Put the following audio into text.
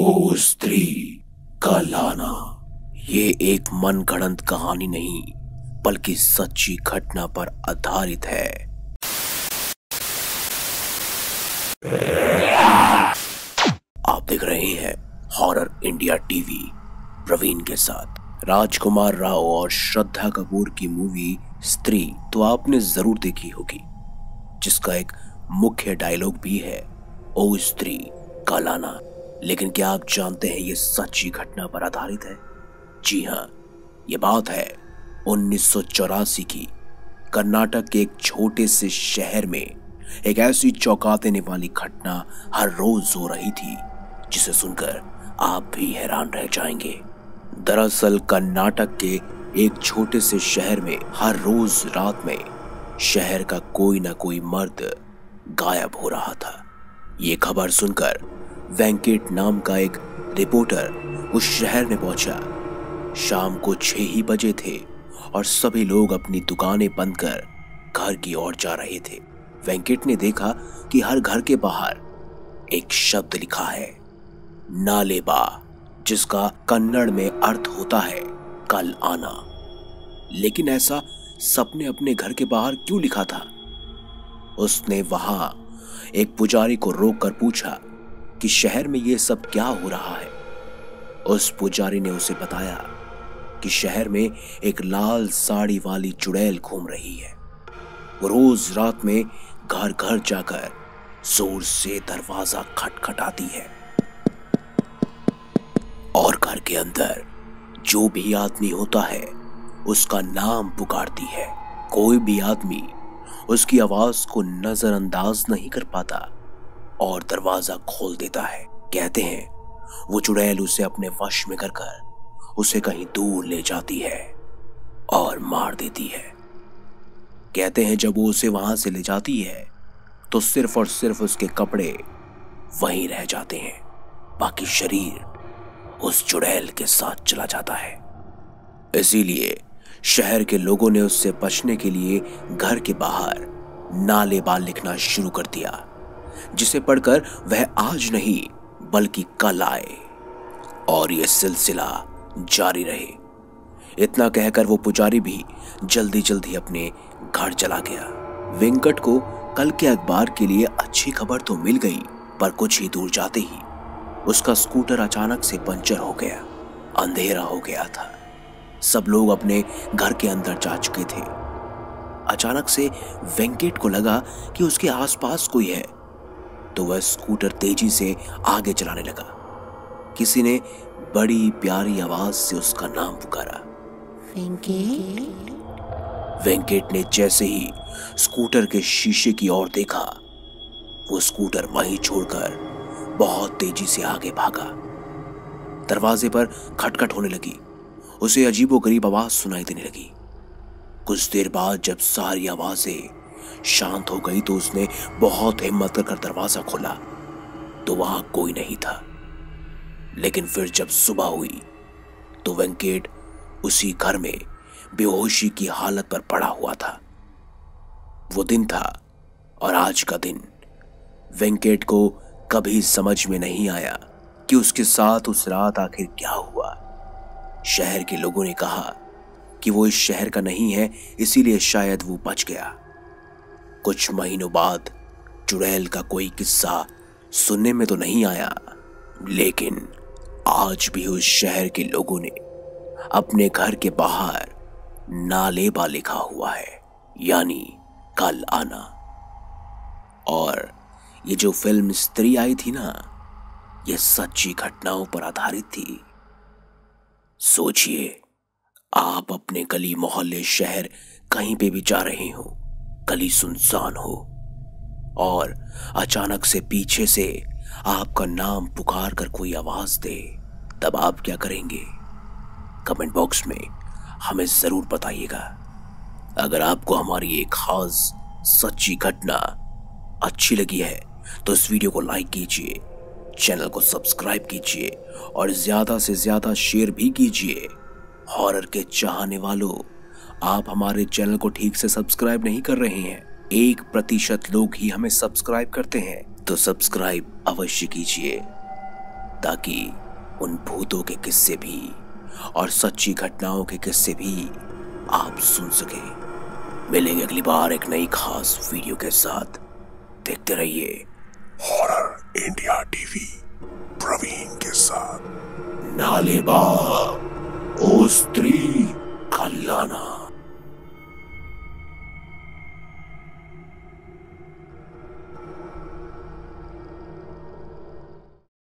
ओ स्त्री का लाना। ये एक मनगढ़ंत कहानी नहीं बल्कि सच्ची घटना पर आधारित है। आप देख रहे हैं हॉरर इंडिया टीवी प्रवीण के साथ। राजकुमार राव और श्रद्धा कपूर की मूवी स्त्री तो आपने जरूर देखी होगी, जिसका एक मुख्य डायलॉग भी है ओ स्त्री का लाना। लेकिन क्या आप जानते हैं ये सच्ची घटना पर आधारित है? जी हाँ, ये बात है 1984 की। कर्नाटक के एक छोटे से शहर में एक ऐसी चौंका देने वाली घटना हर रोज हो रही थी जिसे सुनकर आप भी हैरान रह जाएंगे। दरअसल कर्नाटक के एक छोटे से शहर में हर रोज रात में शहर का कोई ना कोई मर्द गायब हो रहा था। ये खबर सुनकर वेंकट नाम का एक रिपोर्टर उस शहर में पहुंचा। शाम को 6 ही बजे थे और सभी लोग अपनी दुकानें बंद कर घर की ओर जा रहे थे। वेंकट ने देखा कि हर घर के बाहर एक शब्द लिखा है नालेबा, जिसका कन्नड़ में अर्थ होता है कल आना। लेकिन ऐसा सबने अपने घर के बाहर क्यों लिखा था? उसने वहां एक पुजारी को रोककर पूछा कि शहर में ये सब क्या हो रहा है। उस पुजारी ने उसे बताया कि शहर में एक लाल साड़ी वाली चुड़ैल घूम रही है। वो रोज रात में घर घर जाकर जोर से दरवाजा खटखटाती है और घर के अंदर जो भी आदमी होता है उसका नाम पुकारती है। कोई भी आदमी उसकी आवाज को नजरअंदाज नहीं कर पाता और दरवाजा खोल देता है। कहते हैं वो चुड़ैल उसे अपने वश में कर उसे कहीं दूर ले जाती है और मार देती है। कहते हैं जब वो उसे वहां से ले जाती है तो सिर्फ और सिर्फ उसके कपड़े वहीं रह जाते हैं, बाकी शरीर उस चुड़ैल के साथ चला जाता है। इसीलिए शहर के लोगों ने उससे बचने के लिए घर के बाहर नालेबा लिखना शुरू कर दिया, जिसे पढ़कर वह आज नहीं बल्कि कल आए। और यह सिलसिला जारी रहे। इतना कहकर वो पुजारी भी जल्दी जल्दी अपने घर चला गया। वेंकट को कल के अखबार के लिए अच्छी खबर तो मिल गई, पर कुछ ही दूर जाते ही उसका स्कूटर अचानक से पंचर हो गया। अंधेरा हो गया था, सब लोग अपने घर के अंदर जा चुके थे। अचानक से वेंकट को लगा कि उसके आसपास कोई है, तो वह स्कूटर तेजी से आगे चलाने लगा। किसी ने बड़ी प्यारी आवाज से उसका नाम पुकारा, वेंकट। वेंकट ने जैसे ही स्कूटर के शीशे की ओर देखा, वो स्कूटर वहीं छोड़कर बहुत तेजी से आगे भागा। दरवाजे पर खटखट होने लगी। उसे अजीबोगरीब आवाज सुनाई देने लगी। कुछ देर बाद जब सारी आवाजें शांत हो गई तो उसने बहुत हिम्मत करकर दरवाजा खोला तो वहां कोई नहीं था। लेकिन फिर जब सुबह हुई तो वेंकट उसी घर में बेहोशी की हालत पर पड़ा हुआ था। वो दिन था और आज का दिन वेंकट को कभी समझ में नहीं आया कि उसके साथ उस रात आखिर क्या हुआ। शहर के लोगों ने कहा कि वो इस शहर का नहीं है, इसीलिए शायद वो बच गया। कुछ महीनों बाद चुड़ैल का कोई किस्सा सुनने में तो नहीं आया, लेकिन आज भी उस शहर के लोगों ने अपने घर के बाहर नालेबा लिखा हुआ है, यानी कल आना। और ये जो फिल्म स्त्री आई थी ना, ये सच्ची घटनाओं पर आधारित थी। सोचिए, आप अपने गली मोहल्ले शहर कहीं पे भी जा रहे हो, गली सुनसान हो और अचानक से पीछे से आपका नाम पुकार कर कोई आवाज दे, तब आप क्या करेंगे? कमेंट बॉक्स में हमें जरूर बताइएगा। अगर आपको हमारी ये खास सच्ची घटना अच्छी लगी है तो इस वीडियो को लाइक कीजिए, चैनल को सब्सक्राइब कीजिए और ज्यादा से ज्यादा शेयर भी कीजिए। हॉरर के चाहने वालों, आप हमारे चैनल को ठीक से सब्सक्राइब नहीं कर रहे हैं। 1% लोग ही हमें सब्सक्राइब करते हैं, तो सब्सक्राइब अवश्य कीजिए। ताकि उन भूतों के किस्से भी और सच्ची घटनाओं के किस्से भी आप सुन सकें। मिलेंगे अगली बार एक नई खास वीडियो के साथ। देखते रहिए हॉरर इंडिया टीवी प्रवीण के साथ नालेबा ओ स्त्री।